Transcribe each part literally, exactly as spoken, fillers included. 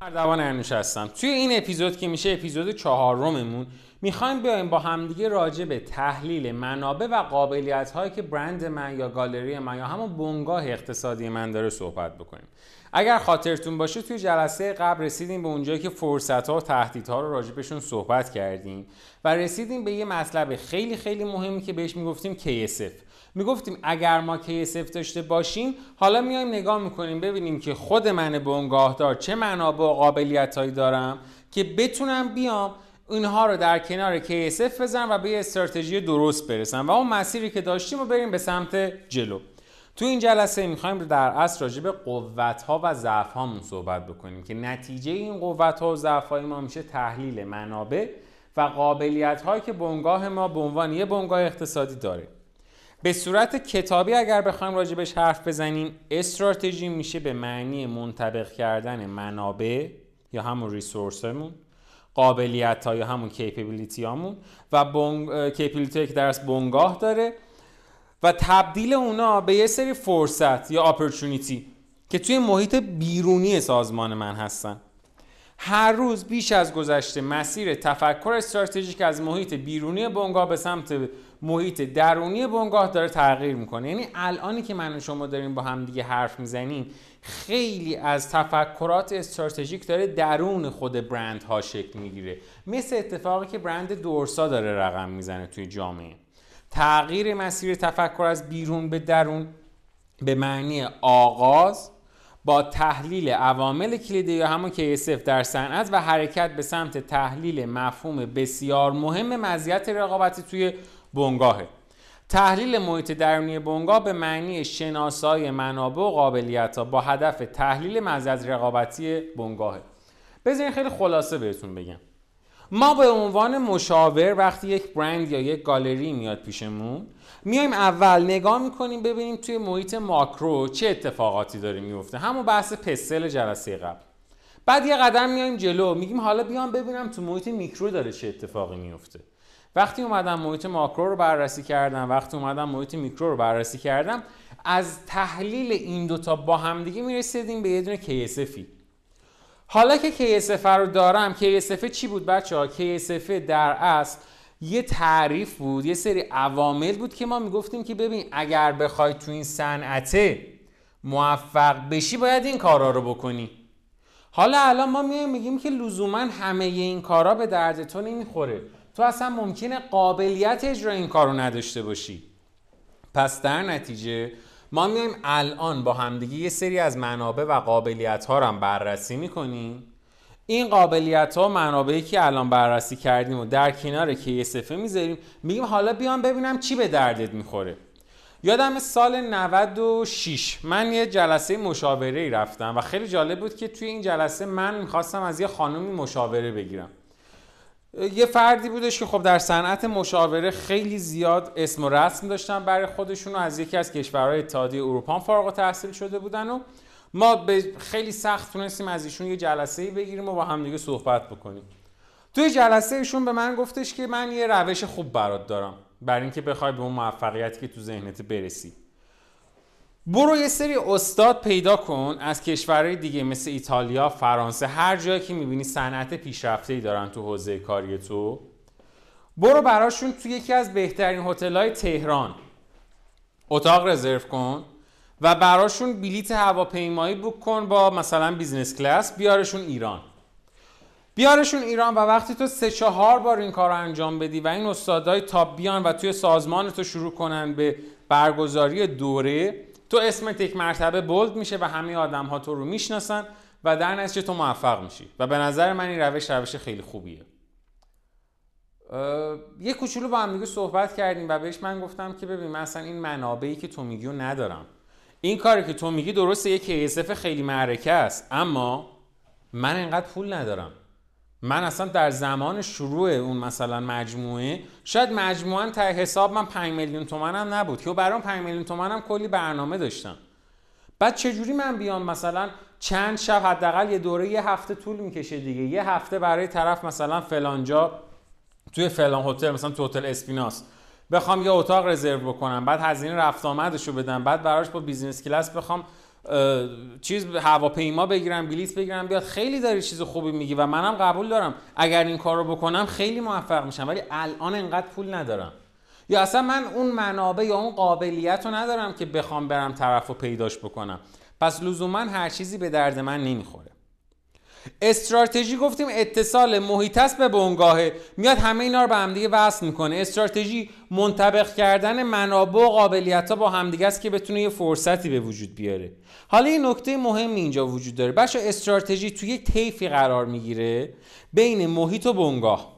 اردوان ارنوش هستم. توی این اپیزود که میشه اپیزود چهارممون میخوایم بیایم با همدیگه راجع به تحلیل منابع و قابلیت هایی که برند من یا گالری من یا همون بنگاه اقتصادی من داره صحبت بکنیم. اگر خاطرتون باشه توی جلسه قبل رسیدیم به اونجایی که فرصت ها و تهدیدها رو راجع بهشون صحبت کردیم و رسیدیم به یه مطلب خیلی خیلی مهمی که بهش میگفتیم کی اس اف. میگفتیم اگر ما کی اس اف داشته باشیم، حالا میایم نگاه میکنیم ببینیم که خود من بنگاهدار چه منابع و قابلیت‌هایی دارم که بتونم بیام اینها رو در کنار کی اس اف بزنم و به یه استراتژی درست برسم و اون مسیری که داشتیم رو بریم به سمت جلو. تو این جلسه میخوایم در اصل راجع به قوت‌ها و ضعف‌هامون صحبت بکنیم که نتیجه این قوت‌ها و ضعف‌های ما میشه تحلیل منابع و قابلیت‌هایی که بنگاه ما به عنوان یه بنگاه اقتصادی داره. به صورت کتابی اگر بخوایم راجع بهش حرف بزنیم، استراتژی میشه به معنی منطبق کردن منابع یا همون ریسورسمون، قابلیت‌ها یا همون کیپبیلیتیامون و بنگ... کیپبیلیتی که درست بنگاه داره و تبدیل اونا به یه سری فرصت یا اپورتونیتی که توی محیط بیرونی سازمان من هستن. هر روز بیش از گذشته مسیر تفکر استراتژیک از محیط بیرونی بنگاه به سمت محیط درونی بنگاه داره تغییر میکنه. یعنی الانی که من و شما داریم با هم دیگه حرف میزنیم، خیلی از تفکرات استراتژیک داره درون خود برند ها شکل میگیره، مثل اتفاقی که برند دورسا داره رقم میزنه توی جامعه. تغییر مسیر تفکر از بیرون به درون به معنی آغاز با تحلیل عوامل کلیدی یا همون کی اس اف در صنعت و حرکت به سمت تحلیل مفهوم بسیار مهم مزیت رقابتی توی بنگاهه. تحلیل محیط درونی بنگاه به معنی شناسایی منابع و قابلیت‌ها با هدف تحلیل مزیت رقابتی بنگاهه. بذارین خیلی خلاصه بهتون بگم، ما به عنوان مشاور وقتی یک برند یا یک گالری میاد پیشمون، میایم اول نگاه میکنیم ببینیم توی محیط ماکرو چه اتفاقاتی داره میفته، همون بحث پستل جلسه قبل. بعد یه قدم میایم جلو، میگیم حالا بیام ببینم تو محیط میکرو داره چه اتفاقی میفته. وقتی اومدم محیط ماکرو رو بررسی کردم، وقتی اومدم محیط میکرو رو بررسی کردم، از تحلیل این دوتا با هم دیگه میرسیدیم به یه دونه کی اس افی. حالا که کی اس اف رو دارم، کی اس اف چی بود بچه‌ها؟ کی اس اف در اصل یه تعریف بود، یه سری عوامل بود که ما میگفتیم که ببین اگر بخوای تو این صنعته موفق بشی باید این کارا رو بکنی. حالا الان ما میایم میگیم که لزوما همه این کارا به درد تو نمیخوره، تو اصلا ممکنه قابلیت اجرا این کارو نداشته باشی. پس در نتیجه ما میایم الان با همدیگه یه سری از منابع و قابلیت ها رو هم بررسی میکنیم. این قابلیت ها و منابعی که الان بررسی کردیم و در کنار کی اس اف میذاریم، میگیم حالا بیام ببینم چی به دردت میخوره. یادم سال نود و شش من یه جلسه مشاوره ای رفتم و خیلی جالب بود که توی این جلسه من میخواستم از یه خانومی مشاوره بگیرم. یه فردی بودش که خب در صنعت مشاوره خیلی زیاد اسم و رسم داشتن برای خودشون و از یکی از کشورهای اتحادیه اروپا فارغ التحصیل شده بودن و ما به خیلی سخت تونستیم از ایشون یه جلسه‌ای بگیریم و با هم دیگه صحبت بکنیم. توی جلسه ایشون به من گفتش که من یه روش خوب برات دارم برای اینکه بخوای به اون موفقیتی که تو ذهنت برسی. برو یه سری استاد پیدا کن از کشورهای دیگه مثل ایتالیا، فرانسه، هر جایی که می‌بینی صنعت پیشرفته‌ای دارن تو حوزه کاری تو، برو براشون تو یکی از بهترین هتل‌های تهران اتاق رزرو کن و براشون بلیت هواپیمایی بوک کن با مثلا بیزنس کلاس، بیارشون ایران. بیارشون ایران و وقتی تو سه چهار بار این کارو انجام بدی و این استادای تاپ بیان و توی سازمان تو شروع کنن به برگزاری دوره، تو اسمت یک مرتبه بولد میشه و همه آدم ها تو رو میشناسن و در نتیجه تو موفق میشی و به نظر من این روش روش خیلی خوبیه. یه کوچولو با هم دیگه صحبت کردیم و بهش من گفتم که ببین من اصلا این منابعی که تو میگی رو ندارم. این کاری که تو میگی درسته، یک کی اس اف خیلی معرکه است، اما من اینقدر پول ندارم. من اصلا در زمان شروع اون مثلا مجموعه شاید مجموعاً ته حساب من پنج میلیون تومان هم نبود که برام پنج میلیون تومان هم کلی برنامه داشتم. بعد چجوری من بیام مثلا چند شب، حداقل یه دوره یه هفته طول میکشه دیگه، یه هفته برای طرف مثلا فلانجا توی فلان هتل، مثلا تو هتل اسپیناس بخوام یه اتاق رزرو بکنم، بعد هزینه رفت آمدشو بدم، بعد براش با بیزینس کلاس بخوام چیز هواپیما بگیرم، بلیط بگیرم بیاد. خیلی داری چیز خوبی میگی و منم قبول دارم اگر این کار رو بکنم خیلی موفق میشم، ولی الان انقدر پول ندارم یا اصلا من اون منابع یا اون قابلیت رو ندارم که بخوام برم طرف رو پیداش بکنم. پس لزوما هر چیزی به درد من نمیخوره. استراتژی گفتیم اتصال محیط است به بنگاهه، میاد همه اینا رو به همدیگه وصل میکنه. استراتژی منطبق کردن منابع و قابلیت‌ها با همدیگه است که بتونه یه فرصتی به وجود بیاره. حالا یه نکته مهم اینجا وجود داره بچه‌ها، استراتژی توی یک طیفی قرار میگیره بین محیط و بنگاه.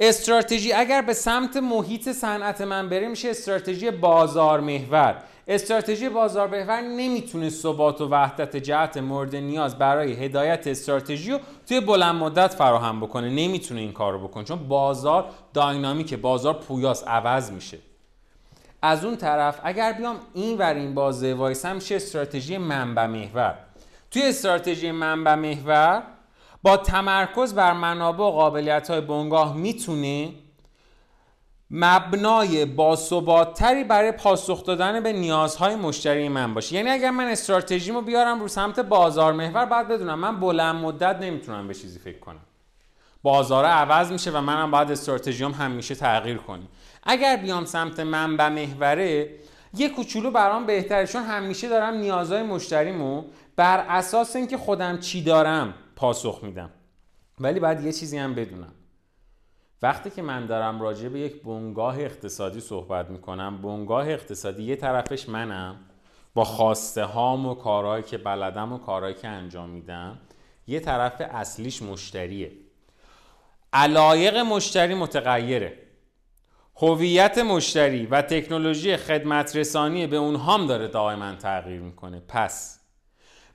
استراتژی اگر به سمت محیط صنعت من بره میشه استراتژی بازار محور. استراتژی بازار محور نمیتونه ثبات و وحدت جهت مورد نیاز برای هدایت استراتژی رو توی بلند مدت فراهم بکنه. نمیتونه این کار رو بکنه چون بازار داینامیکه، بازار پویاست، عوض میشه. از اون طرف اگر بیام این ور این بازه وایسم میشه استراتژی منبع محور. توی استراتژی منبع محور با تمرکز بر منابع و قابلیت‌های بنگاه میتونه مبنای باثبات‌تری برای پاسخ دادن به نیازهای مشتری من باشه. یعنی اگر من استراتژیمو بیارم رو سمت بازار محور، بعد بدونم من بلند مدت نمیتونم به چیزی فکر کنم، بازار عوض میشه و منم باید استراتژیم همیشه تغییر کنه. اگر بیام سمت منبع محوره یه کوچولو برام بهتره چون همیشه دارم نیازهای مشتریمو بر اساس اینکه خودم چی دارم پاسخ میدم. ولی بعد یه چیزی هم بدونم، وقتی که من دارم راجع به یک بنگاه اقتصادی صحبت میکنم، بنگاه اقتصادی یه طرفش منم با خواسته هام و کارهایی که بلدم و کارهایی که انجام میدم، یه طرف اصلیش مشتریه. علایق مشتری متغیره، هویت مشتری و تکنولوژی خدمت رسانی به اونهام داره دائما تغییر میکنه. پس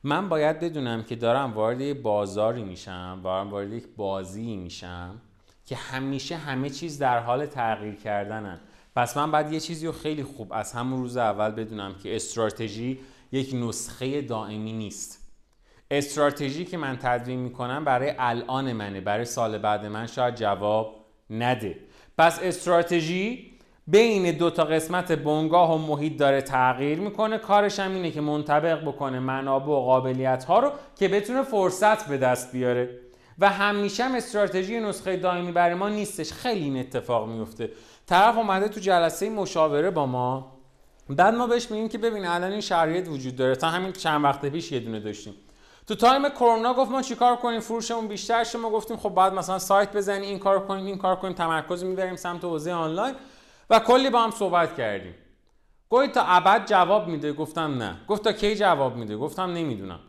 من باید بدونم که دارم وارد یک بازاری میشم، دارم وارد یک بازی میشم که همیشه همه چیز در حال تغییر کردنن. پس من باید یه چیزی رو خیلی خوب از همون روز اول بدونم که استراتژی یک نسخه دائمی نیست. استراتژی که من تدوین میکنم برای الان منه، برای سال بعد من شاید جواب نده. پس استراتژی بین دو تا قسمت بنگاه و محیط داره تغییر میکنه، کارش هم اینه که منطبق بکنه منابع و قابلیت ها رو که بتونه فرصت به دست بیاره و همیشه هم استراتژی نسخه دائمی برای ما نیستش. خیلی این اتفاق میفته، طرف اومده تو جلسه مشاوره با ما، بعد ما بهش میگیم که ببین الان این شرایط وجود داره، تا همین چند وقت پیش یه دونه داشتیم تو تایم کرونا گفت ما چیکار کنیم فروشمون بیشتر شه، ما گفتیم خب بعد مثلا سایت بزنیم، این کارو کنیم، این کارو کنیم، تمرکز میبریم سمت حوزه آنلاین و کلی با هم صحبت کردیم. گفت تا ابد جواب میده؟ گفتم نه. گفت تا کی جواب میده؟ گفتم نمیدونم.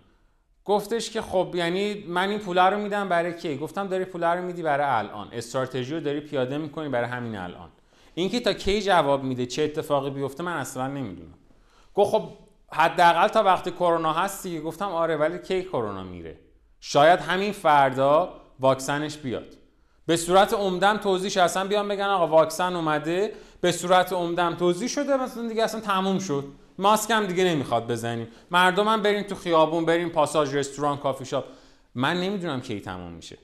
گفتش که خب یعنی من این پولا رو میدم برای کی؟ گفتم داری پولا رو میدی برای الان، استراتژی رو داری پیاده میکنی برای همین الان. اینکه تا کی جواب میده، چه اتفاقی بیفته، من اصلا نمیدونم. گفت خب حداقل تا وقتی کرونا هستی. گفتم آره، ولی کی کرونا میره؟ شاید همین فردا واکسنش بیاد. به صورت عمدم توضیحش اصلا بیان بگن آقا واکسن اومده، به صورت عمدم توضیح شده، مثلا دیگه اصلا تموم شد، ماسک هم دیگه نمیخواد بزنیم، مردم هم بریم تو خیابون، بریم پاساژ، رستوران، کافی شاپ. من نمیدونم کی تموم میشه.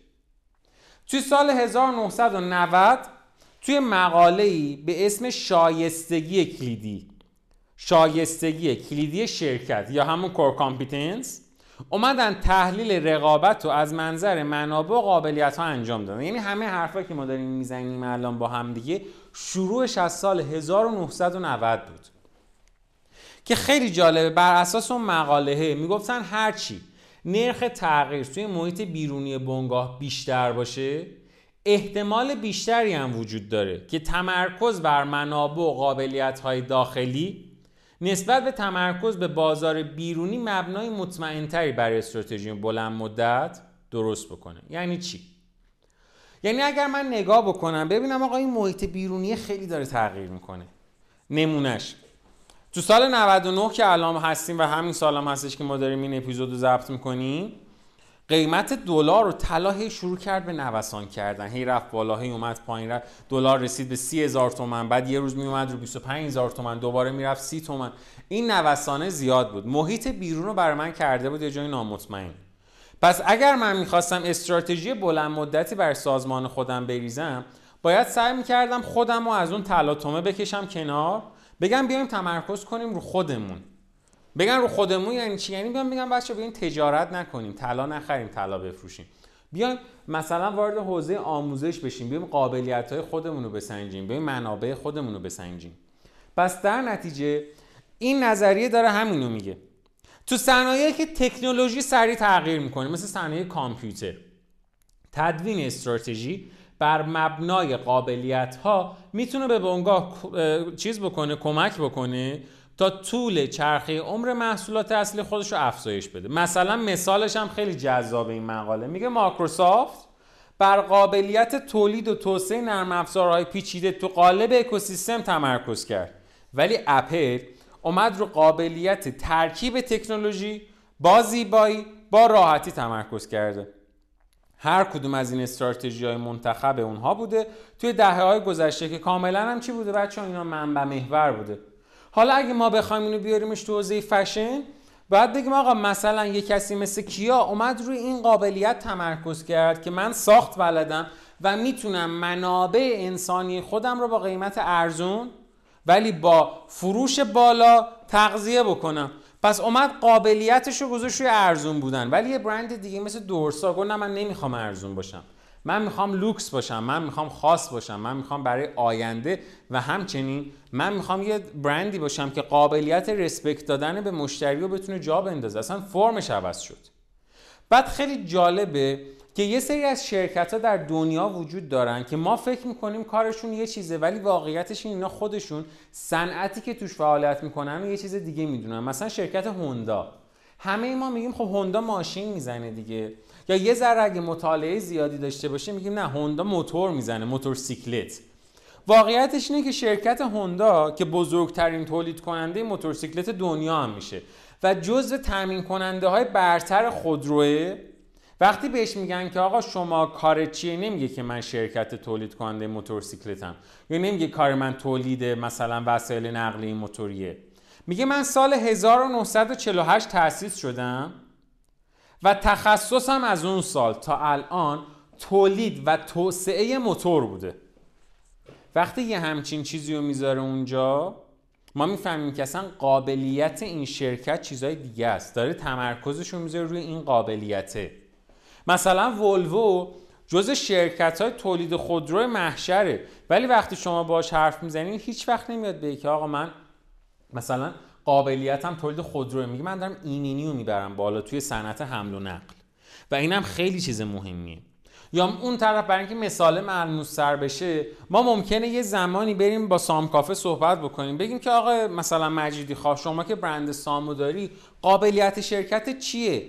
توی سال هزار و نهصد و نود توی مقاله‌ای به اسم شایستگی کلیدی، شایستگی کلیدی شرکت یا همون کور کامپیتنس، اومدن تحلیل رقابت رو از منظر منابع و قابلیت ها انجام دادن. یعنی همه حرفا که ما داریم میزنیم الان با هم دیگه شروعش از سال هزار و نهصد و نود بود که خیلی جالبه. بر اساس اون مقاله میگفتن هرچی نرخ تغییر توی محیط بیرونی بنگاه بیشتر باشه، احتمال بیشتری هم وجود داره که تمرکز بر منابع و قابلیت های داخلی نسبت به تمرکز به بازار بیرونی مبنای مطمئن‌تری برای استراتژی بلند مدت درست بکنه. یعنی چی؟ یعنی اگر من نگاه بکنم ببینم آقا این محیط بیرونی خیلی داره تغییر میکنه. نمونش تو سال نود و نه که الان هستیم و همین سال هم هستش که ما داریم این اپیزودو ضبط میکنیم، قیمت دلار رو طلا شروع کرد به نوسان کردن، هی رفت بالا، هی اومد پایین، رفت دلار رسید به سی هزار تومان، بعد یه روز می اومد رو بیست و پنج هزار تومان، دوباره میرفت سی تومان. این نوسانه زیاد بود، محیط بیرون رو برای من کرده بود یه جای نامطمئن. پس اگر من میخواستم استراتژی بلند مدتی برای سازمان خودم بریزم، باید سعی میکردم خودم رو از اون تلاطمه بکشم کنار، بگم بیایم تمرکز کنیم رو خودمون. بگن رو خودمون یعنی چی؟ یعنی بیان بگن بچه‌ها بیاین تجارت نکنیم، طلا نخریم، طلا بفروشیم، بیایم مثلا وارد حوزه آموزش بشیم، بیایم قابلیت‌های خودمون رو بسنجیم، بیایم منابع خودمون رو بسنجیم. پس در نتیجه این نظریه داره همینو میگه. تو صنایعی که تکنولوژی سریع تغییر میکنه، مثل صنایع کامپیوتر، تدوین استراتژی بر مبنای قابلیت‌ها میتونه به بنگاه چیز بکنه، کمک بکنه تا طول چرخه عمر محصولات اصلی خودش رو افزایش بده. مثلا مثالش هم خیلی جذاب این مقاله، میگه مایکروسافت بر قابلیت تولید و توسعه نرم افزارهای پیچیده تو قالب اکوسیستم تمرکز کرد، ولی اپل اومد رو قابلیت ترکیب تکنولوژی با زیبایی با راحتی تمرکز کرده. هر کدوم از این استراتژی‌های منتخب اونها بوده توی دهه‌های گذشته که کاملا هم چی بوده بچه‌ها؟ اینا منبع محور بوده. حالا اگه ما بخوایم اینو بیاریمش تو حوزه فشن، بعد بگیم آقا مثلا یه کسی مثل کیا اومد روی این قابلیت تمرکز کرد که من ساخت بلدم و میتونم منابع انسانی خودم رو با قیمت ارزون ولی با فروش بالا تغذیه بکنم. پس اومد قابلیتش رو گذاشت روی ارزون بودن. ولی یه برند دیگه مثل دورسا گفت نه، من نمیخوام ارزون باشم، من میخوام لوکس باشم، من میخوام خاص باشم، من میخوام برای آینده و همچنین من میخوام یه برندی باشم که قابلیت رسپکت دادن به مشتری رو بتونه جا بندازه. اصلا فرمش عوض شد. بعد خیلی جالبه که یه سری از شرکت‌ها در دنیا وجود دارن که ما فکر می‌کنیم کارشون یه چیزه، ولی واقعیتش اینا خودشون صنعتی که توش فعالیت می‌کنن یه چیز دیگه می‌دونن. مثلا شرکت هوندا، همه ما میگیم خب هوندا ماشین میزنه دیگه، یا یه ذره اگه مطالعه زیادی داشته باشه میگیم نه هوندا موتور میزنه، موتورسیکلت. واقعیتش اینه که شرکت هوندا که بزرگترین تولید کننده موتورسیکلت دنیا هم میشه و جزو تامین کننده های برتر خودروه، وقتی بهش میگن که آقا شما کار چیه، نمیگه که من شرکت تولید کننده موتورسیکلتم یا نمیگه کار من تولید مثلا وسایل نقلیه موتوریه، میگه من سال هزار و نهصد و چهل و هشت تأسیس شدم و تخصصم از اون سال تا الان تولید و توسعه موتور بوده. وقتی یه همچین چیزی رو میذاره اونجا، ما میفهمیم که اصلا قابلیت این شرکت چیزای دیگه است، داره تمرکزش رو میذاره روی این قابلیته. مثلا ولوو جز شرکت‌های تولید خودرو محشره، ولی وقتی شما باهاش حرف میزنین هیچ وقت نمیاد بگه که آقا من مثلا قابلیتم تولید خودرو، میگه من دارم اینینیو میبرم بالا توی صنعت حمل و نقل و اینم خیلی چیز مهمیه. یا اون طرف برای اینکه مثال ملموس‌تر بشه، ما ممکنه یه زمانی بریم با سام کافه صحبت بکنیم، بگیم که آقا مثلا مجیدی خواه شما که برند سامو داری قابلیت شرکت چیه؟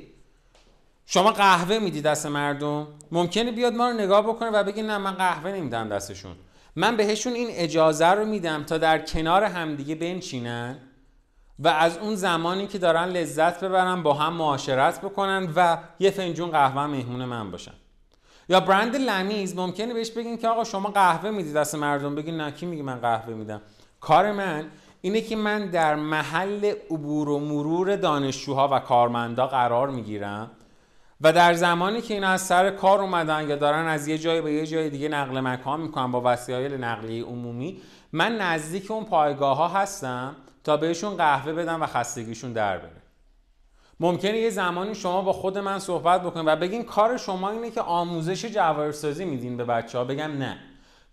شما قهوه میدی دست مردم، ممکنه بیاد ما رو نگاه بکنه و بگه نه من قهوه نمیدم دستشون، من بهشون این اجازه رو میدم تا در کنار همدیگه بنشینن و از اون زمانی که دارن لذت ببرن، با هم معاشرت بکنن و یه فنجون قهوه مهمون من باشن. یا برند لمیز ممکنه بهش بگین که آقا شما قهوه میدی دست مردم، بگین نه کی میگه من قهوه میدم، کار من اینه که من در محل عبور و مرور دانشجوها و کارمندا قرار میگیرم و در زمانی که اینا از سر کار اومدن یا دارن از یه جای به یه جای دیگه نقل مکان میکنن با وسایل نقلیه عمومی، من نزدیک اون پایگاه ها هستم تا بهشون قهوه بدم و خستگیشون در بره. ممکنه یه زمانی شما با خود من صحبت بکنید و بگین کار شما اینه که آموزش جواهرسازی میدین به بچه‌ها، بگم نه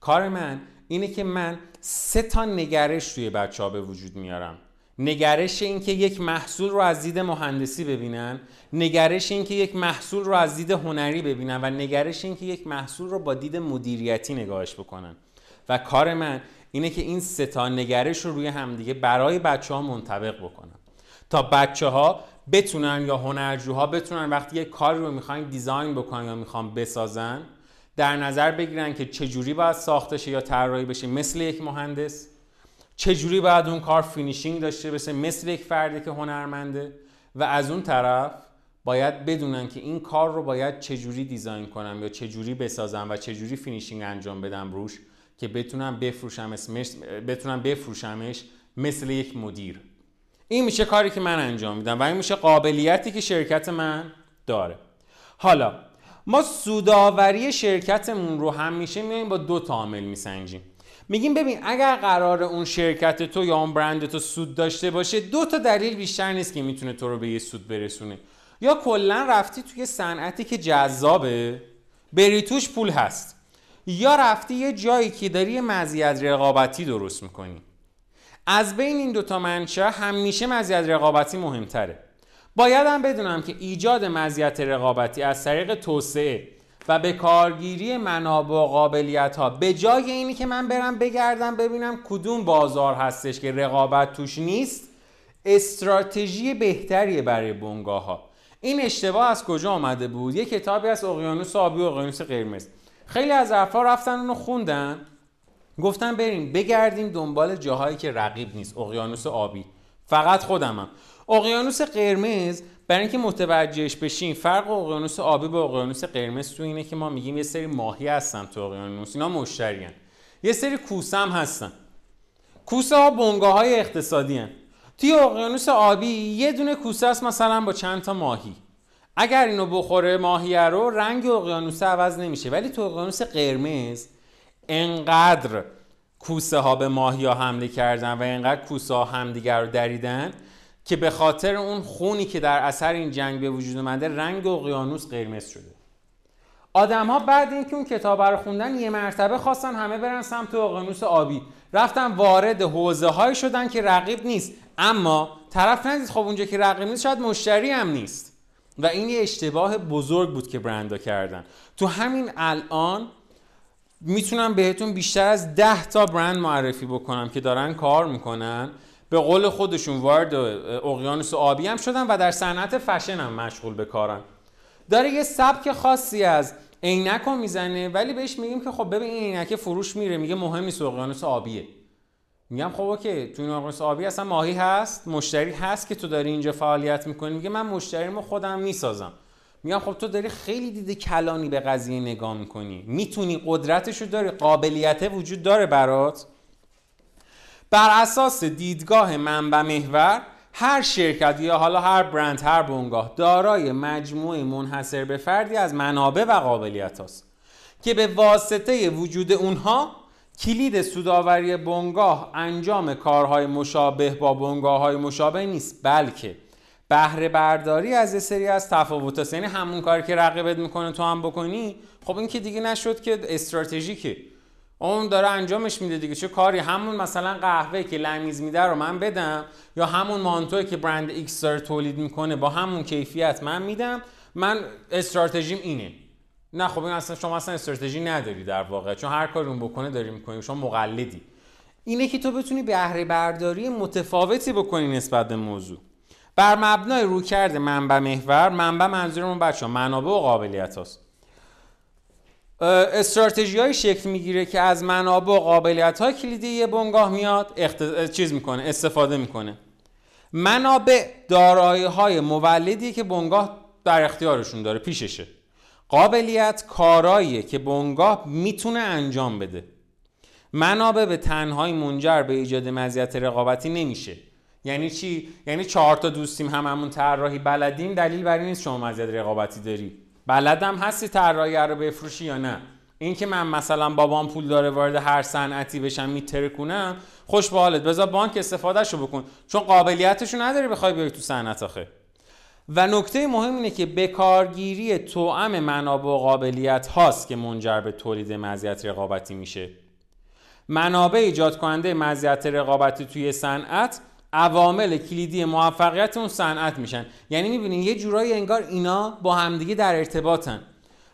کار من اینه که من سه تا نگرش توی بچه‌ها به وجود میارم. نگرش این که یک محصول رو از دید مهندسی ببینن، نگرش این که یک محصول رو از دید هنری ببینن و نگرش این که یک محصول رو با دید مدیریتی نگاهش بکنن. و کار من اینه که این سه تا نگرش رو روی همدیگه برای بچه‌ها منطبق بکنم تا بچه‌ها بتونن یا هنرجوها بتونن وقتی یک کاری رو میخوان دیزاین بکنن یا میخوان بسازن، در نظر بگیرن که چجوری باید ساخته شه یا طراحی بشه مثل یک مهندس، چجوری باید اون کار فینیشینگ داشته باشه مثل یک فردی که هنرمنده، و از اون طرف باید بدونن که این کار رو باید چجوری دیزاین کنم یا چجوری بسازم و چجوری فینیشینگ انجام بدم روش که بتونم بفروشم اسمش بتونم بفروشمش مثل یک مدیر. این میشه کاری که من انجام میدم و این میشه قابلیتی که شرکت من داره. حالا ما سودآوری شرکتمون رو همیشه میایم با دو تا عامل میسنجیم. میگیم ببین اگر قرار اون شرکت تو یا اون برند تو سود داشته باشه، دو تا دلیل بیشتر نیست که میتونه تو رو به یه سود برسونه. یا کلا رفتی توی صنعتی که جذابه، بری توش پول هست، یا رفتی یه جایی که داری مزیت رقابتی درست میکنی. از بین این دوتا منشأ همیشه مزیت رقابتی مهمتره. باید هم بدونم که ایجاد مزیت رقابتی از طریق توسعه و به کارگیری منابع و قابلیت ها، به جای اینی که من برم بگردم ببینم کدوم بازار هستش که رقابت توش نیست، استراتژی بهتریه برای بنگاه ها. این اشتباه از کجا آمده بود؟ یه کتابی از اقیانوس آبی و اقیانوس قرمز. خیلی از رفا رفتن اونو خوندن، گفتن بریم بگردیم دنبال جاهایی که رقیب نیست. اقیانوس آبی فقط خودمم. اقیانوس قرمز برای اینکه متوجهش بشین، فرق اقیانوس آبی با اقیانوس قرمز تو اینه که ما میگیم یه سری ماهی هستن تو اقیانوس، اینا مشتریان، یه سری کوسه هم هستن. کوسه ها بنگاه‌های اقتصادی هستن. توی اقیانوس آبی یه دونه کوسه است مثلا با چند تا ماهی. اگر اینو بخوره ماهیه رو، رنگ اقیانوس عوض نمیشه. ولی تو اقیانوس قرمز انقدر کوسه ها به ماهی ها حمله کردن و انقدر کوسه ها همدیگر رو دریدن که به خاطر اون خونی که در اثر این جنگ به وجود اومده، رنگ اقیانوس قرمز شده. آدم ها بعد اینکه اون کتاب رو خوندن، یه مرتبه خواستن همه برن سمت اقیانوس آبی، رفتن وارد حوزه هایی شدن که رقیب نیست. اما طرف ندید خب اونجا که رقیب نیست شاید مشتری هم نیست، و این یه اشتباه بزرگ بود که برندها کردن. تو همین الان میتونم بهتون بیشتر از ده تا برند معرفی بکنم که دارن کار میکنن، به قول خودشون وارد اقیانوس آبی هم شدن و در صنعت فشن هم مشغول به کارن. داره یه سبک خاصی از عینک رو میزنه، ولی بهش میگیم که خب ببین این عینک فروش میره، میگه مهم نیست اقیانوس آبیه. میگم خب اوکی، تو این اقیانوس آبی اصلا ماهی هست، مشتری هست که تو داری اینجا فعالیت میکنی. میگه من مشتریمو خودم میسازم. میگم خب تو داری خیلی دید کلانی به قضیه نگاه میکنی، میتونی، قدرتشو داری، قابلیت وجود داره برات. بر اساس دیدگاه منبع محور، هر شرکت یا حالا هر برند، هر بنگاه دارای مجموعه منحصر به فردی از منابع و قابلیت هاست که به واسطه وجود اونها کلید سودآوری بنگاه انجام کارهای مشابه با بنگاه‌های مشابه نیست، بلکه بهره برداری از یه سری از تفاوت‌هاست. یعنی همون کاری که رقیبت میکنه تو هم بکنی، خب این که دیگه نشد که استراتژیکه، اون داره انجامش میده دیگه، چه کاری. همون مثلا قهوه که لمیز میده رو من بدم، یا همون مانتوی که برند ایکس داره تولید میکنه با همون کیفیت من میدم، من استراتژیم اینه. نه خب این اصلا شما اصلا استراتژی نداری در واقع، چون هر کاری اون بکنه داری میکنی، شما مقلدی. اینه که تو بتونی بهره برداری متفاوتی بکنی نسبت به موضوع بر مبنای رویکرد منبع محور. منبع منظورمون بچا منابع و قابلیت‌هاست. استراتژی‌های شکل میگیره که از منابع و قابلیت‌های کلیدی یه بنگاه میاد اخت... چیز میکنه، استفاده میکنه. منابع دارایی‌های مولدی که بنگاه در اختیارشون داره، پیششه. قابلیت کارایی که بنگاه میتونه انجام بده. منابع به تنهایی منجر به ایجاد مزیت رقابتی نمیشه. یعنی چی؟ یعنی چهار تا دوستیم هممون طراحی بلدیم، دلیل بر این نیست شما مزیت رقابتی داری. بلدم هستی طراحی رو بفروشی یا نه. این که من مثلا بابام پول داره وارد هر صنعتی بشم میترکونم، خوش به حالت، بذار بانک استفادهشو بکن، چون قابلیتشو نداری بخوای بیای تو صنعت آخه. و نکته مهم اینه که بکارگیری توأم منابع و قابلیت هاست که منجر به تولید مزیت رقابتی میشه. منابع ایجاد کننده مزیت رقابتی توی صنعت عوامل کلیدی موفقیت اون صنعت میشن. یعنی میبینین یه جورایی انگار اینا با همدیگه در ارتباطن.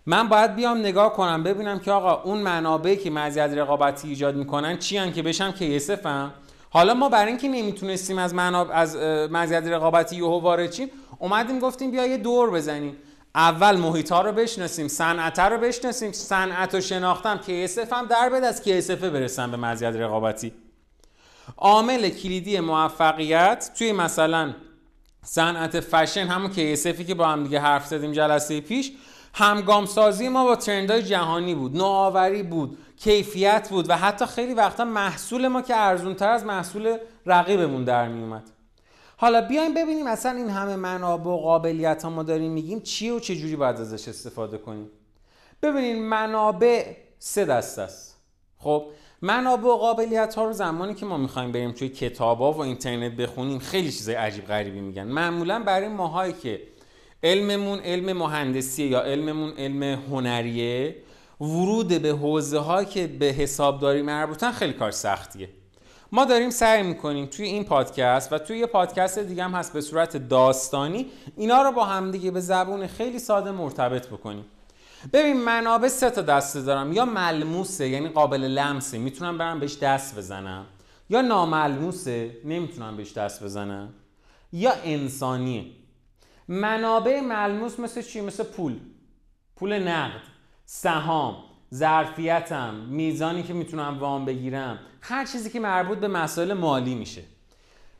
من باید بیام نگاه کنم ببینم که آقا اون منابعی که مزیت رقابتی ایجاد میکنن چی ان که بشم کیسفم. حالا ما برای اینکه نمیتونستیم از منابع از مزیت رقابتی یهو وارد شیم، اومدیم گفتیم بیا یه دور بزنیم، اول محیط‌ها رو بشناسیم، صنعت رو بشناسیم، صنعتو شناختم، کیسفم، در بعد از کیسفه برسم به مزیت رقابتی. عامل کلیدی موفقیت توی مثلا صنعت فشن، همون کیسفی که با هم دیگه حرف زدیم جلسه پیش، همگامسازی ما با ترندهای جهانی بود، نوآوری بود، کیفیت بود و حتی خیلی وقتا محصول ما که ارزونتر از محصول رقیبمون در می اومد. حالا بیایم ببینیم اصلا این همه منابع و قابلیت ها ما داریم میگیم چیه و چه جوری باید ازش استفاده کنیم. ببینین منابع سه دسته است. خب منابع و قابلیت ها رو زمانی که ما میخوایم بریم توی کتابا و اینترنت بخونیم خیلی چیزای عجیب غریبی میگن. معمولا برای ماهایی که علممون علم مهندسیه یا علممون علم هنریه، ورود به حوزه هایی که به حسابداری مربوطن خیلی کار سختیه. ما داریم سعی میکنیم توی این پادکست و توی یه پادکست دیگه هم هست به صورت داستانی اینا رو با همدیگه به زبون خیلی ساده مرتبط بکنیم. ببین، منابع سه تا دسته دارم: یا ملموسه یعنی قابل لمسه، میتونم برم بهش دست بزنم، یا ناملموسه، نمیتونم بهش دست بزنم، یا انسانیه. منابع ملموس مثل چی؟ مثل پول، پول نقد، سهام، ظرفیتم، میزانی که میتونم وام بگیرم، هر چیزی که مربوط به مسائل مالی میشه.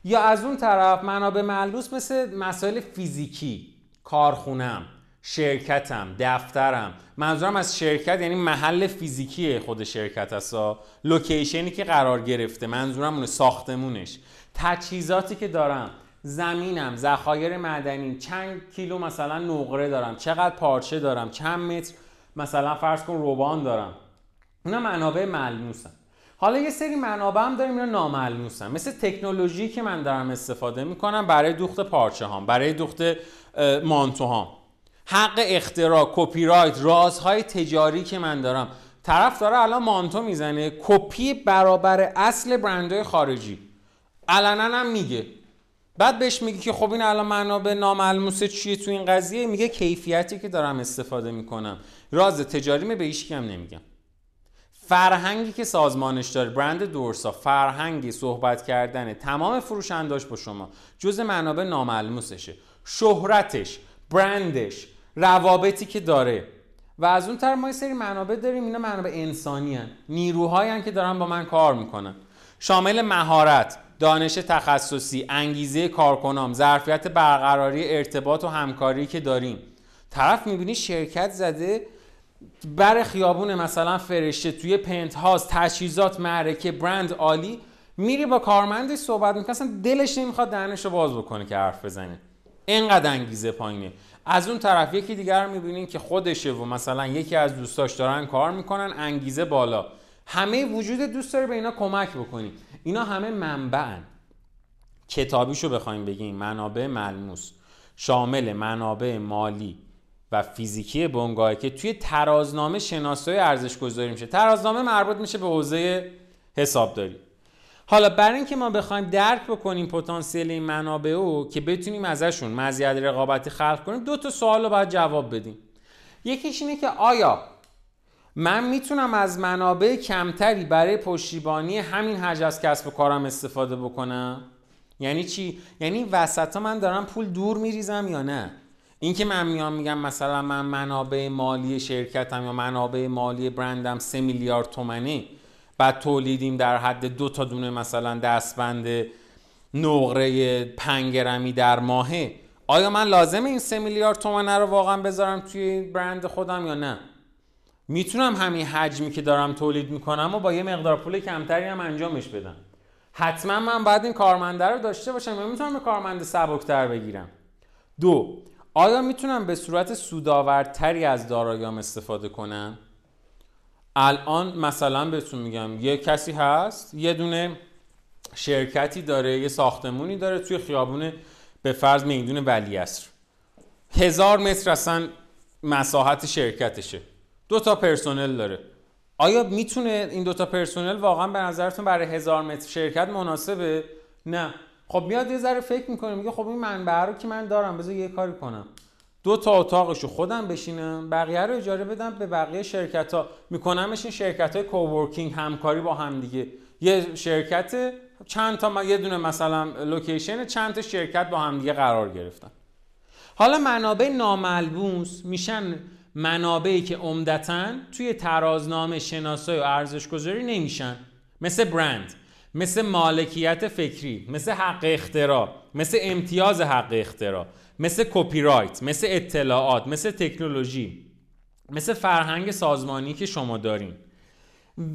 یا از اون طرف منابع ملموس مثل مسائل فیزیکی، کارخونم، شرکتم، دفترم. منظورم از شرکت یعنی محل فیزیکی خود شرکت است، لوکیشنی که قرار گرفته، منظورم اونه، ساختمونش، تجهیزاتی که دارم، زمینم، ذخایر معدنی، چند کیلو مثلا نقره دارم، چقدر پارچه دارم، چند متر مثلا فرض کن روبان دارم. اینا منابع ملموسن. حالا یه سری منابع هم داریم اینا ناملموسن، مثل تکنولوژی که من دارم استفاده میکنم برای دوخت پارچه هام، برای دوخت مانتوهام، حق اختراع، کپی رایت، رازهای تجاری که من دارم. طرف داره الان مانتو میزنه، کپی برابر اصل برندهای خارجی، علنا هم میگه. بعد بهش میگه که خب این الان منابع ناملموسه چیه تو این قضیه؟ میگه کیفیتی که دارم استفاده میکنم، راز تجاریمه، به هیچ کم نمیگم. فرهنگی که سازمانش داره، برند دورسا، فرهنگی صحبت کردنه تمام فروشنداش با شما، جزء منابع ناملموسشه. شهرتش، برندش، روابطی که داره. و از اون طرف ما یه سری منابع داریم اینا منابع انسانی هستن، نیروهایی هستن که دارن با من کار میکنن، شامل مهارت، دانش تخصصی، انگیزه کارکنان، ظرفیت برقراری ارتباط و همکاری که داریم. طرف میبینی شرکت زده بر خیابون مثلا فرشته، توی پنت هاوس، تجهیزات، معرکه، برند عالی، میری با کارمندش صحبت میکنی، اصلا دلش نمیخواد دهنش رو باز بکنه که حرف بزنه، اینقدر انگیزه پایینه. از اون طرف یکی دیگر رو میبینین که خودشه و مثلا یکی از دوستاش دارن کار میکنن، انگیزه بالا، همه وجود دوست داره به اینا کمک بکنی. اینا همه منبعن. کتابیشو بخوایم بگیم منابع ملموس شامل منابع مالی و فیزیکی بنگاهی که توی ترازنامه شناسایی ارزش گذاری میشه. ترازنامه مربوط میشه به حوزه حسابداری. حالا برای اینکه ما بخوایم درک بکنیم پتانسیل این منابع رو که بتونیم ازشون مزیت رقابتی خلق کنیم، دو تا سوال رو باید جواب بدیم. یکیش اینه که آیا من میتونم از منابع کمتری برای پشتیبانی همین حجم از کسب و کارم استفاده بکنم؟ یعنی چی؟ یعنی وسطا من دارم پول دور میریزم یا نه؟ این که من میام میگم مثلا من منابع مالی شرکتم یا منابع مالی برندم سه میلیارد تومنه، بعد تولیدیم در حد دو تا دونه مثلا دستبند نقره پنگرمی در ماهه، آیا من لازمه این سه میلیارد تومنه رو واقعا بذارم توی برند خودم یا نه؟ میتونم همین حجمی که دارم تولید میکنم و با یه مقدار پول کمتری هم انجامش بدم. حتما من باید این کارمنده رو داشته باشم یا میتونم به کارمند سبکتر بگیرم؟ دو، آیا میتونم به صورت سودآورتری از دارایی‌ام استفاده کنم؟ الان مثلا بهتون میگم یه کسی هست، یه دونه شرکتی داره، یه ساختمونی داره توی خیابون به فرض میدون ولیعصر، هزار متر اصلا مساحت شرکتشه، دو تا پرسنل داره. آیا میتونه این دو تا پرسنل واقعا به نظرتون برای هزار متر شرکت مناسبه؟ نه. خب میاد یه ذره فکر میکنه، میگه خب این منبع رو که من دارم، بذار یه کاری کنم، دو تا اتاقشو خودم بشینم، بقیه رو اجاره بدم به بقیه شرکت‌ها، میکنمش این شرکت‌های کوورکینگ، همکاری با هم دیگه، یه شرکت چند تا، یه دونه مثلا لوکیشن چند تا شرکت با هم دیگه قرار گرفتن. حالا منابع ناملموس میشن منابعی که عمدتاً توی ترازنامه شناسایی و ارزش گذاری نمیشن، مثل برند، مثل مالکیت فکری، مثل حق اختراع، مثل امتیاز حق اختراع، مثل کپی رایت، مثل اطلاعات، مثل تکنولوژی، مثل فرهنگ سازمانی که شما دارین.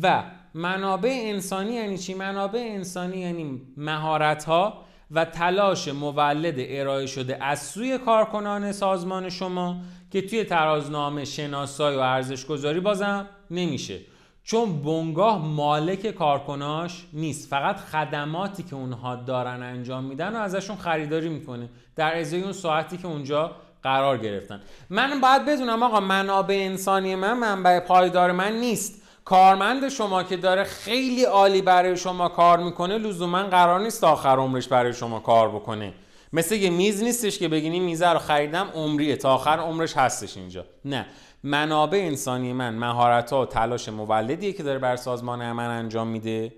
و منابع انسانی یعنی چی؟ منابع انسانی یعنی مهارت‌ها و تلاش مولد ارائه شده از سوی کارکنان سازمان شما که توی ترازنامه شناسایی و ارزش گذاری بازم نمیشه. چون بنگاه مالک کارکناش نیست، فقط خدماتی که اونها دارن انجام میدن و ازشون خریداری میکنه در ازای اون ساعتی که اونجا قرار گرفتن. من باید بدونم آقا منابع انسانی من منبع پایدار من نیست. کارمند شما که داره خیلی عالی برای شما کار میکنه لزوما قرار نیست آخر عمرش برای شما کار بکنه. مثل یه میز نیستش که بگینی میزه رو خریدم عمریه تا آخر عمرش هستش اینجا. نه، منابع انسانی من مهارت‌ها و تلاش مولدیه که داره بر سازمان من انجام میده.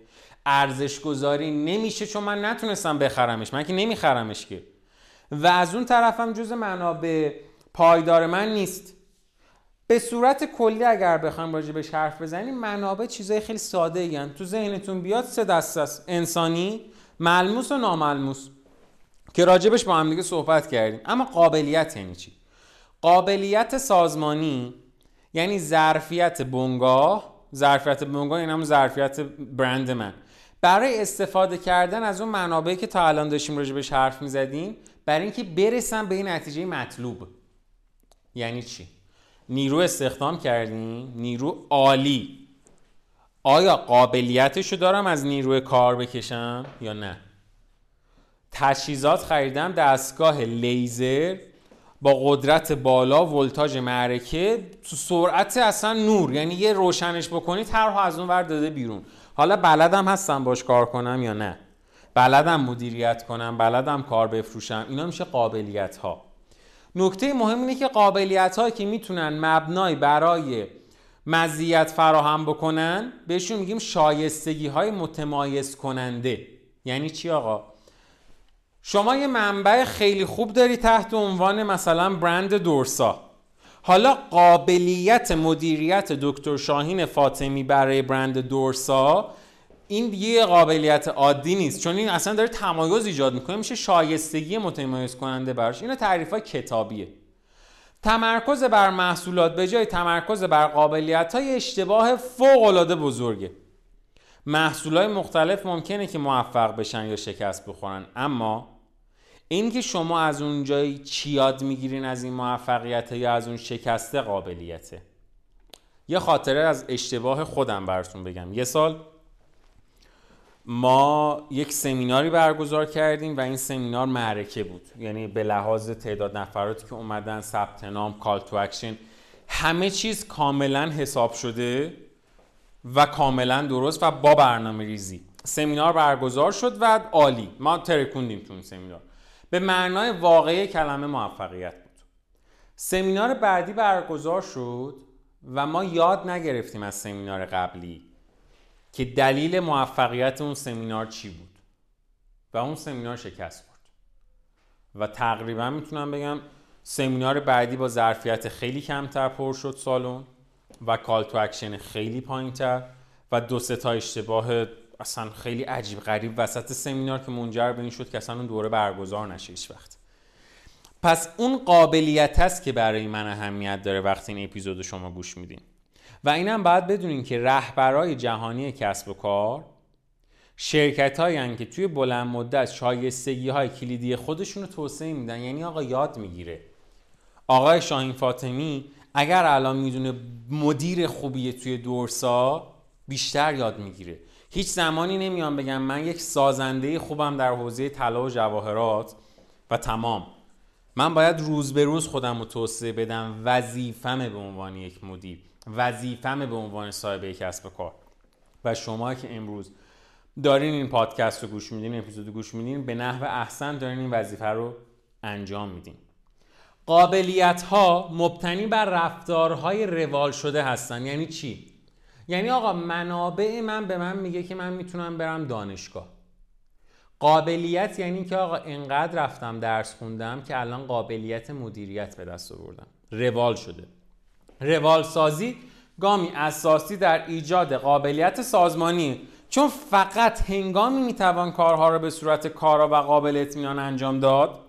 ارزش گذاری نمیشه چون من نتونستم بخرمش، من که نمیخرمش که، و از اون طرفم جز منابع پایدار من نیست. به صورت کلی اگر بخوام راجع بهش حرف بزنیم، منابع چیزای خیلی ساده این، تو ذهنتون بیاد سه دسته است: انسانی، ملموس و ناملموس، که راجبش با هم دیگه صحبت کردیم. اما قابلیت یعنی چی؟ قابلیت سازمانی یعنی ظرفیت بنگاه، ظرفیت بنگاه یعنی هم ظرفیت برند من برای استفاده کردن از اون منابعی که تا الان داشتیم راجبش حرف میزدیم، برای اینکه برسم به این نتیجه مطلوب. یعنی چی؟ نیرو استخدام کردیم، نیرو عالی، آیا قابلیتشو دارم از نیروی کار بکشم یا نه؟ تجهیزات خریدم، دستگاه لیزر با قدرت بالا، ولتاژ معرکه، تو سرعت اصلا نور، یعنی یه روشنش بکنی طرحو از اون ور داده بیرون. حالا بلدم هستم باش کار کنم یا نه؟ بلدم مدیریت کنم، بلدم کار بفروشم. اینا میشه قابلیت ها. نکته مهم اینه که قابلیت هایی که میتونن مبنای برای مزیت فراهم بکنن بهشون میگیم شایستگی های متمایز کننده. یعنی چی آقا؟ شما یه منبع خیلی خوب داری تحت عنوان مثلا برند دورسا. حالا قابلیت مدیریت دکتر شاهین فاطمی برای برند دورسا این یه قابلیت عادی نیست، چون این اصلا داره تمایز ایجاد میکنه، میشه شایستگی متمایز کننده براش. اینا تعریفای کتابیه. تمرکز بر محصولات به جای تمرکز بر قابلیت‌های اشتباه فوق‌العاده بزرگه. محصولات مختلف ممکنه که موفق بشن یا شکست بخورن، اما این که شما از اون جایی چی یاد میگیرین از این موفقیت یا از اون شکسته قابلیته. یه خاطره از اشتباه خودم براتون بگم. یه سال ما یک سمیناری برگزار کردیم و این سمینار معرکه بود، یعنی به لحاظ تعداد نفراتی که اومدن، ثبت نام، کال تو اکشن، همه چیز کاملا حساب شده و کاملا درست و با برنامه ریزی سمینار برگزار شد و عالی. ما ترکوندیم تو اون سمینار، به معنای واقعی کلمه موفقیت بود. سمینار بعدی برگزار شد و ما یاد نگرفتیم از سمینار قبلی که دلیل موفقیت اون سمینار چی بود و اون سمینار شکست خورد. و تقریبا میتونم بگم سمینار بعدی با ظرفیت خیلی کمتر پر شد سالن و کال تو اکشن خیلی پایین‌تر و دو سه تا اشتباه اصلا خیلی عجیب غریب وسط سمینار که منجر به این شد که اصلا اون دوره برگزار نشه هیچ وقت. پس اون قابلیت هست که برای من اهمیت داره وقتی این اپیزودو شما گوش میدین. و اینم باید بدونین که رهبرای جهانی کسب و کار شرکتایی هستن که توی بلند مدت شایستگی‌های کلیدی خودشون رو توسعه میدن. یعنی آقا یاد میگیره. آقای شاهین فاطمی اگر الان میدونه مدیر خوبیه توی دورسا، بیشتر یاد میگیره. هیچ زمانی نمیام بگم من یک سازنده خوبم در حوزه طلا و جواهرات و تمام. من باید روز به روز خودم رو توسعه بدم. وظیفمه به عنوان یک مدیر، وظیفمه به عنوان صاحب کسب و کار. و شما که امروز دارین این پادکست رو گوش میدین، اپیزود رو گوش میدین، به نحو احسن دارین این وظیفه رو انجام میدین. قابلیت ها مبتنی بر رفتارهای روال شده هستن. یعنی چی؟ یعنی آقا منابع من به من میگه که من میتونم برم دانشگاه. قابلیت یعنی که آقا انقدر رفتم درس خوندم که الان قابلیت مدیریت به دست آوردم. روال شده. روال سازی گامی اساسی در ایجاد قابلیت سازمانی، چون فقط هنگامی میتوان کارها را به صورت کارا و قابل اطمینان انجام داد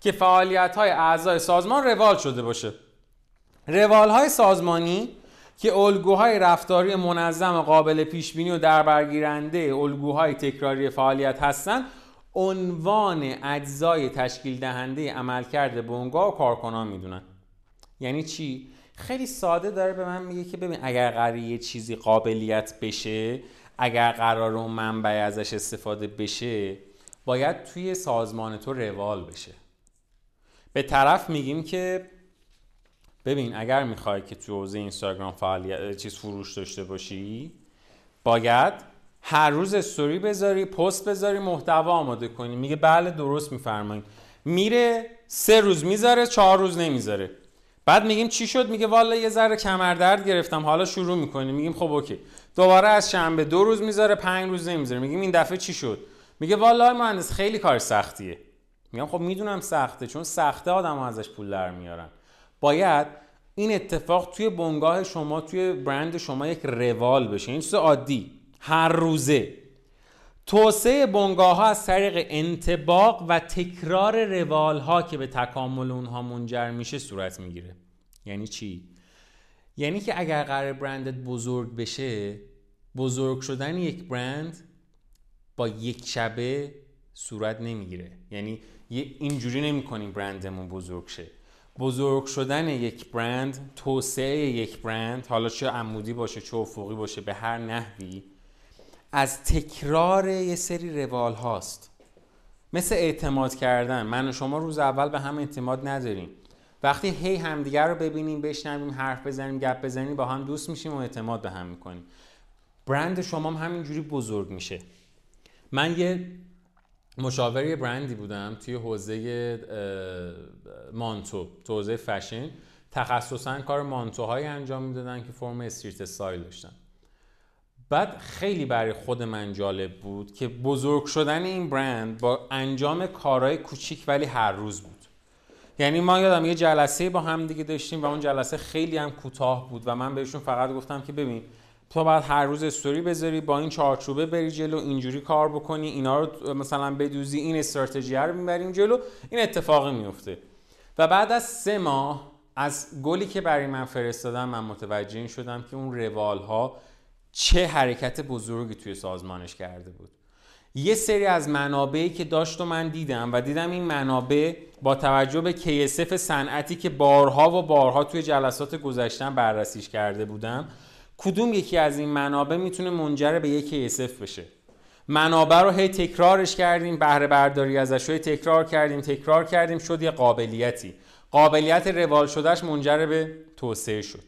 که فعالیت‌های اعضای سازمان روال شده باشه. روال‌های سازمانی که الگوهای رفتاری منظم و قابل پیش‌بینی و دربرگیرنده الگوهای تکراری فعالیت هستند، عنوان اجزای تشکیل دهنده عملکرد بنگاه و کارکنان می‌دونن. یعنی چی؟ خیلی ساده داره به من میگه که ببین اگر قراره یه چیزی قابلیت بشه، اگر قرار اون منبع ازش استفاده بشه، باید توی سازمان تو روال بشه. به طرف میگیم که ببین اگر میخوای که تو حوزه اینستاگرام فعالیت چیز فروش داشته باشی، باید هر روز استوری بذاری، پست بذاری، محتوا آماده کنی. میگه بله درست میفرمایید. میره سه روز میذاره، چهار روز نمیذاره. بعد میگیم چی شد؟ میگه والا یه ذره کمردرد گرفتم، حالا شروع میکنیم. میگیم خب اوکی. دوباره از شنبه دو روز میذاره، پنج روز نمیذاره. میگیم این دفعه چی شد؟ میگه والا مهندس خیلی کار سختیه. میگم خب میدونم سخته، چون سخته آدمو ازش پول در میارن. باید این اتفاق توی بنگاه شما، توی برند شما یک روال بشه. این چیز عادی هر روزه. توسعه بنگاه ها از طریق انطباق و تکرار روال ها که به تکامل اونها منجر میشه صورت میگیره. یعنی چی؟ یعنی که اگر قرار برندت بزرگ بشه، بزرگ شدن یک برند با یک شبه صورت نمیگیره. یعنی اینجوری نمی کنیم برندمون بزرگ شه. بزرگ شدن یک برند، توسعه یک برند، حالا چه عمودی باشه چه افقی باشه، به هر نحوی از تکرار یه سری روال هاست. مثل اعتماد کردن، من و شما روز اول به هم اعتماد نداریم، وقتی هی همدیگر رو ببینیم، بشنویم، حرف بزنیم، گپ بزنیم، با هم دوست میشیم و اعتماد به هم میکنیم. برند شما هم همینجوری بزرگ میشه. من یه مشاوره برندی بودم توی حوزه مانتو، تو حوزه فشن، تخصصاً کار مانتوهایی انجام میدادن که فرم استریت استایل داشتن. بعد خیلی برای خود من جالب بود که بزرگ شدن این برند با انجام کارهای کوچیک ولی هر روز بود. یعنی ما یادم یه جلسه با هم دیگه داشتیم و اون جلسه خیلی هم کوتاه بود و من بهشون فقط گفتم که ببین تو باید هر روز استوری بذاری، با این چارچوبه بری جلو، اینجوری کار بکنی، اینا رو مثلا بدوزی، این استراتژی رو میبریم جلو، این اتفاقی میفته. و بعد از سه ماه از گلی که برای من فرستادن، من متوجه این شدم که اون روال ها چه حرکت بزرگی توی سازمانش کرده بود. یه سری از منابعی که داشت و من دیدم و دیدم این منابع با توجه به کیسف صنعتی که بارها و بارها توی جلسات گذشتن بررسیش کرده بودم، کدوم یکی از این منابع میتونه منجر به یک کیسف بشه. منابع رو هی تکرارش کردیم، بهره برداری ازش رو تکرار کردیم، تکرار کردیم، شد یه قابلیتی. قابلیت روال شدهش منجر به توسعه شد.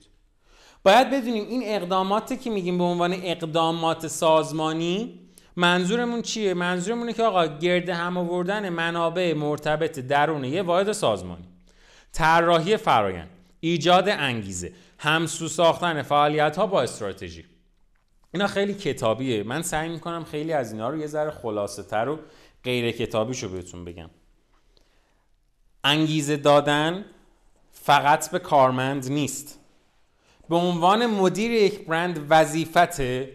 باید بدونیم این اقداماتی که میگیم به عنوان اقدامات سازمانی منظورمون چیه؟ منظورمونه که آقا گرد هم آوردن منابع مرتبط درون یه واحد سازمانی، طراحی فرآیند، ایجاد انگیزه، همسو ساختن فعالیت‌ها با استراتژی. اینا خیلی کتابیه. من سعی می‌کنم خیلی از اینا رو یه ذره خلاصه‌تر و غیر کتابیشو بهتون بگم. انگیزه دادن فقط به کارمند نیست. به عنوان مدیر یک برند وظیفته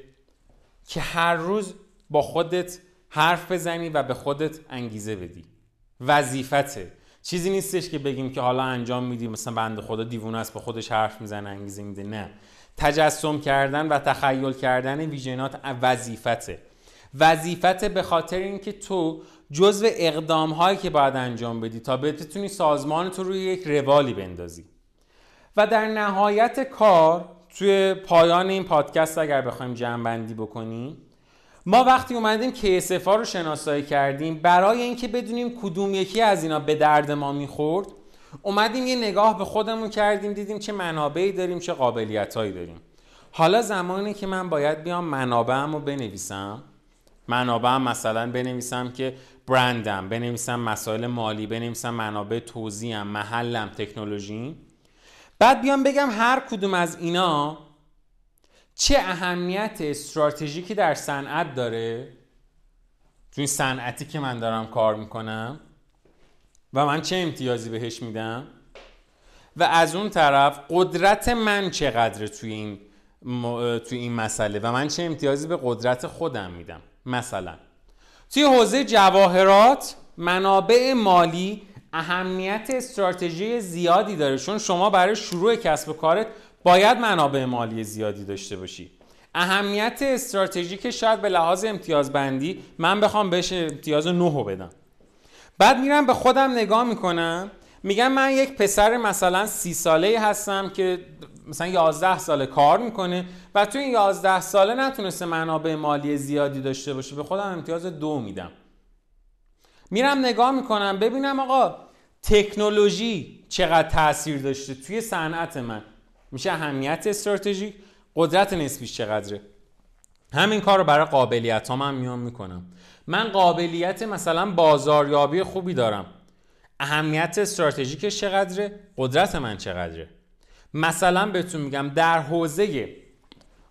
که هر روز با خودت حرف بزنی و به خودت انگیزه بدی. وظیفته. چیزی نیستش که بگیم که حالا انجام میدیم، مثلا بنده خدا دیوونه است با خودش حرف میزنه انگیزه میده. نه، تجسم کردن و تخیل کردن ویژنات وظیفته. وظیفته به خاطر اینکه تو جزو اقدام هایی که باید انجام بدی تا بتونی سازمان تو روی یک روالی بندازی. و در نهایت کار، توی پایان این پادکست اگر بخوایم جمع بندی بکنیم، ما وقتی اومدیم کی اس اف ها رو شناسایی کردیم، برای اینکه بدونیم کدوم یکی از اینا به درد ما میخورد، اومدیم یه نگاه به خودمون کردیم، دیدیم چه منابعی داریم، چه قابلیتایی داریم. حالا زمانی که من باید بیام منابعم رو بنویسم، منابعم مثلا بنویسم که برندم، بنویسم مسائل مالی، بنویسم منابع توزیعم، محلم، تکنولوژیم، بعد بیام بگم هر کدوم از اینا چه اهمیت استراتژیکی در صنعت داره، توی صنعتی که من دارم کار میکنم و من چه امتیازی بهش میدم، و از اون طرف قدرت من چقدره توی این م... توی این مسئله و من چه امتیازی به قدرت خودم میدم. مثلا توی حوزه جواهرات منابع مالی اهمیت استراتژی زیادی داره، چون شما برای شروع کسب و کارت باید منابع مالی زیادی داشته باشی. اهمیت استراتژیک شاید به لحاظ امتیاز بندی من بخوام بهش امتیاز نه بدم. بعد میرم به خودم نگاه میکنم، میگم من یک پسر مثلا سی ساله هستم که مثلا یازده ساله کار میکنه و تو این یازده ساله نتونسته منابع مالی زیادی داشته باشه، به خودم امتیاز دو میدم. میرم نگاه میکنم ببینم آقا تکنولوژی چقدر تأثیر داشته توی صنعت من، میشه اهمیت استراتژیک، قدرت نسبیش چقدره. همین کار رو برای قابلیت هم, هم میام میکنم. من قابلیت مثلا بازاریابی خوبی دارم، اهمیت استراتژیکش چقدره، قدرت من چقدره. مثلا بهتون میگم در حوزه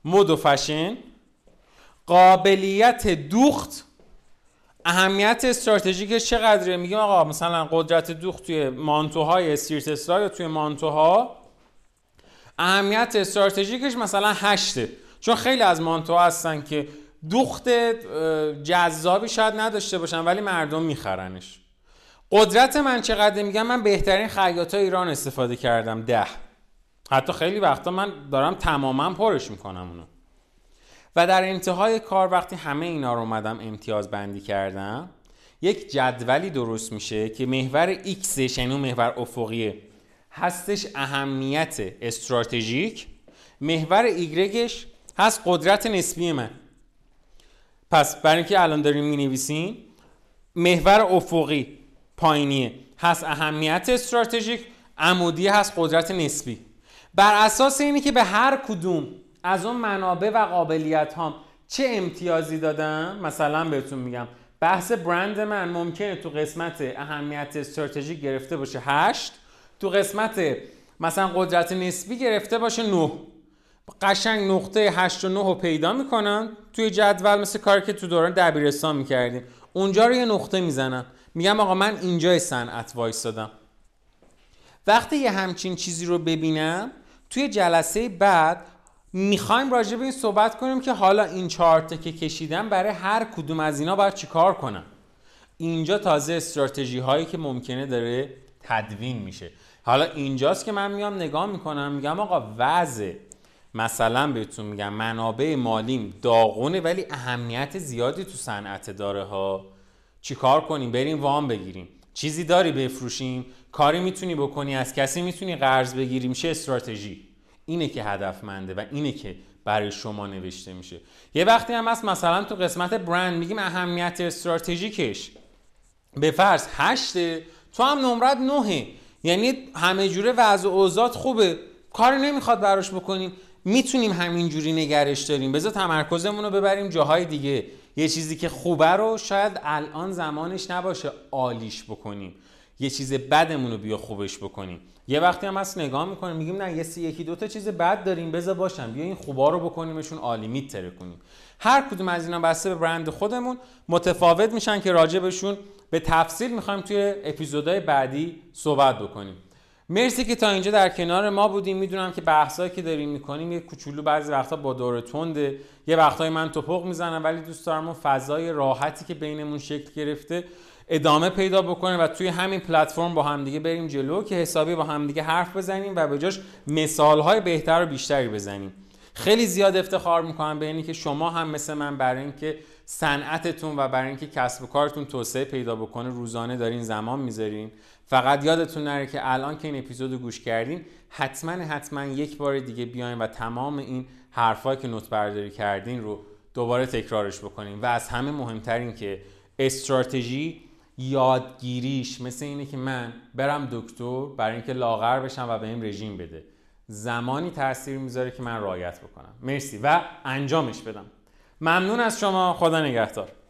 مد و فشن قابلیت دوخت اهمیت استراتژیکش چقدره. میگم آقا مثلا قدرت دوخت توی مانتوهای سیرتسلا یا توی مانتوها اهمیت استراتژیکش مثلا هشته، چون خیلی از مانتوها هستن که دوخت جذابی شاید نداشته باشن ولی مردم میخرنش. قدرت من چقدره؟ میگم من بهترین خیاطای ایران استفاده کردم، ده. حتی خیلی وقتا من دارم تماما پرش میکنم اونو. و در انتهای کار وقتی همه اینا رو اومدم امتیاز بندی کردم، یک جدولی درست میشه که محور ایکسش، یعنی محور افقیه، هستش اهمیت استراتژیک، محور ایگرگش هست قدرت نسبی من. پس برای اینکه الان داریم مینویسیم، محور افقی پایینیه هست اهمیت استراتژیک، عمودی هست قدرت نسبی. بر اساس اینی که به هر کدوم از اون منابع و قابلیت هام چه امتیازی دادم، مثلا بهتون میگم بحث برند من ممکنه تو قسمت اهمیت استراتژیک گرفته باشه هشت، تو قسمت مثلا قدرت نسبی گرفته باشه نه. قشنگ نقطه هشت و نه رو پیدا میکنم توی جدول، مثل کاری که تو دوران دبیرستان میکردیم، اونجا رو یه نقطه میزنم، میگم آقا من اینجای صنعت وایسادم. وقتی یه همچین چیزی رو ببینم، توی جلسه بعد میخوایم راجع به این صحبت کنیم که حالا این چارت که کشیدم برای هر کدوم از اینا باید چی کار کنم. اینجا تازه استراتژی هایی که ممکنه داره تدوین میشه. حالا اینجاست که من میام نگاه میکنم، میگم آقا وضع مثلا بهتون میگم منابع مالیم داغونه ولی اهمیت زیادی تو صنعت داره ها، چی کار کنیم؟ بریم وام بگیریم، چیزی داری بفروشیم، کاری میتونی بکنی، از کسی میتونی قرض بگیری، میشه استراتژی. اینه که هدفمنده و اینه که برای شما نوشته میشه. یه وقتی هم هست مثلا تو قسمت برند میگیم اهمیت استراتژیکش به فرض هشته، تو هم نمرت نهه، یعنی همه جوره وضع و اوضاع خوبه، کاری نمیخواد براش بکنیم، میتونیم همینجوری نگرش داریم، بذار تمرکزمون رو ببریم جاهای دیگه، یه چیزی که خوبه رو شاید الان زمانش نباشه عالیش بکنیم، یه چیز بدمون رو بیا خوبش بکنیم. یه وقتی هم هست نگاه میکنیم میگیم نه یه یکی دو تا چیز بد داریم، بذار باشن، بیا این خوبا رو بکنیمشون عالی، میتره کنیم. هر کدوم از اینا بسته به برند خودمون متفاوت میشن که راجبشون به تفصیل میخوایم توی اپیزودهای بعدی صحبت بکنیم. مرسی که تا اینجا در کنار ما بودیم. میدونم که بحثایی که داریم میکنیم یه کوچولو بعضی وقتا با دور تنده، یه وقتایی من توپق میزنم، ولی دوست دارم اون فضای راحتی که بینمون شکل گرفته ادامه پیدا بکنه و توی همین پلتفرم با همدیگه بریم جلو که حسابی با همدیگه حرف بزنیم و به جاش مثالهای بهتر و بیشتری بزنیم. خیلی زیاد افتخار میکنم به اینی که شما هم مثل من برای اینکه صنعتتون و برای اینکه کسب و کارتون توسعه پیدا بکنه روزانه دارین زمان میذارین. فقط یادتون نره که الان که این اپیزودو گوش کردین حتما حتما یک بار دیگه بیاین و تمام این حرفایی که نوت برداری کردین رو دوباره تکرارش بکنین. و از همه مهمتر این که استراتژی یادگیریش مثل اینه که من برم دکتر برای اینکه لاغر بشم و بهم رژیم بده، زمانی تاثیر میذاره که من رعایت بکنم. مرسی و انجامش بدم. ممنون از شما. خدا نگهدار.